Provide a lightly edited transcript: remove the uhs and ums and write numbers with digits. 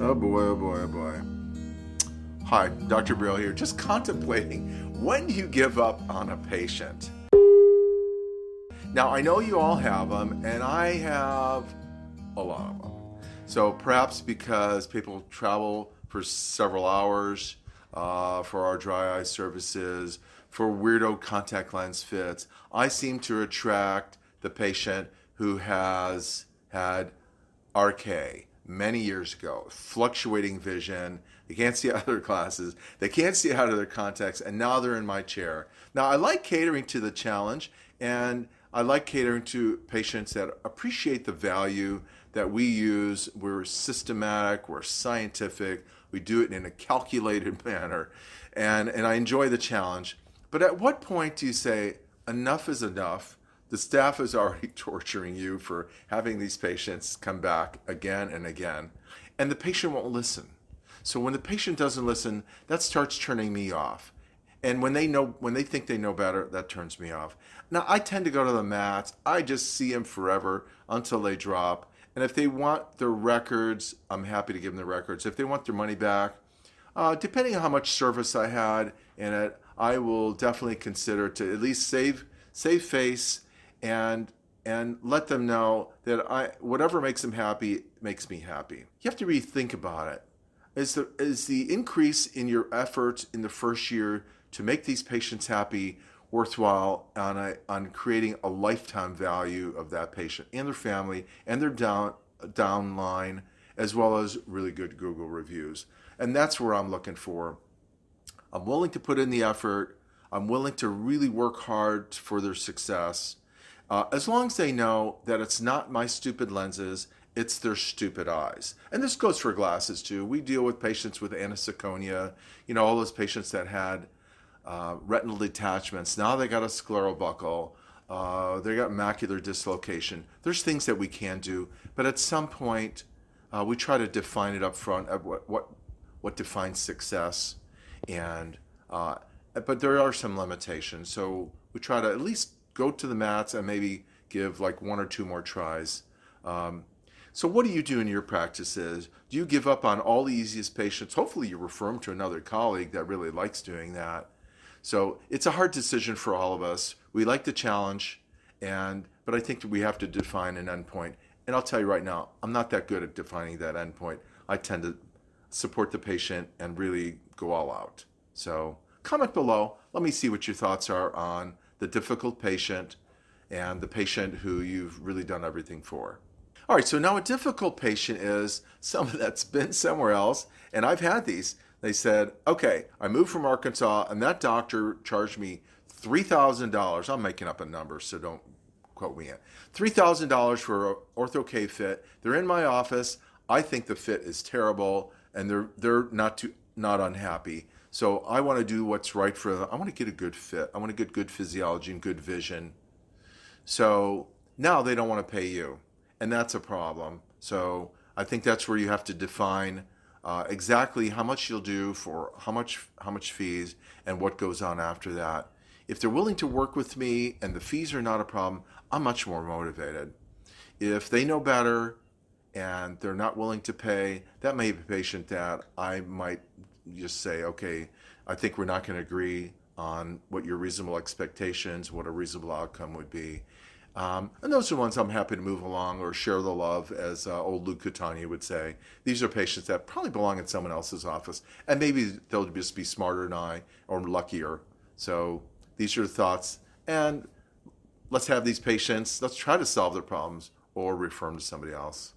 Oh boy, oh boy, oh boy. Hi, Dr. Brill here, just contemplating when you give up on a patient. Now, I know you all have them, and I have a lot of them. So perhaps because people travel for several hours for our dry eye services, for weirdo contact lens fits, I seem to attract the patient who has had RK many years ago, fluctuating vision, they can't see out of their glasses, they can't see out of their contacts, and now they're in my chair. Now, I like catering to the challenge, and I like catering to patients that appreciate the value that we use. We're systematic, we're scientific, we do it in a calculated manner, and I enjoy the challenge. But at what point do you say, enough is enough? The staff is already torturing you for having these patients come back again and again, and the patient won't listen. So when the patient doesn't listen, that starts turning me off. And when they think they know better, that turns me off. Now, I tend to go to the mats. I just see them forever until they drop. And if they want their records, I'm happy to give them the records. If they want their money back, depending on how much service I had in it, I will definitely consider to at least save face and let them know that whatever makes them happy makes me happy. You have to really think about it. Is the increase in your efforts in the first year to make these patients happy worthwhile on creating a lifetime value of that patient and their family and their downline, as well as really good Google reviews? And that's where I'm looking for. I'm willing to put in the effort. I'm willing to really work hard for their success. As long as they know that it's not my stupid lenses, it's their stupid eyes. And this goes for glasses too. We deal with patients with anisoconia, all those patients that had retinal detachments. Now they got a scleral buckle. They got macular dislocation. There's things that we can do, but at some point, we try to define it up front of what defines success. But there are some limitations. So we try to at least go to the mats and maybe give like one or two more tries. So what do you do in your practices? Do you give up on all the easiest patients? Hopefully you refer them to another colleague that really likes doing that. So it's a hard decision for all of us. We like the challenge, but I think that we have to define an endpoint. And I'll tell you right now, I'm not that good at defining that endpoint. I tend to support the patient and really go all out. So comment below. Let me see what your thoughts are on the difficult patient and the patient who you've really done everything for. All right, so now a difficult patient is someone that's been somewhere else, and I've had these. They said, okay, I moved from Arkansas, and that doctor charged me $3,000. I'm making up a number, so don't quote me in. $3,000 for an ortho-K fit. They're in my office. I think the fit is terrible, and they're not unhappy. So I want to do what's right for them. I want to get a good fit. I want to get good physiology and good vision. So now they don't want to pay you, and that's a problem. So I think that's where you have to define exactly how much you'll do for how much fees and what goes on after that. If they're willing to work with me and the fees are not a problem, I'm much more motivated. If they know better and they're not willing to pay, that may be a patient that I might just say, okay, I think we're not going to agree on what your reasonable expectations, what a reasonable outcome would be. And those are ones I'm happy to move along or share the love, as old Luke Catania would say. These are patients that probably belong in someone else's office, and maybe they'll just be smarter than I or luckier. So these are thoughts, and let's have these patients, let's try to solve their problems or refer them to somebody else.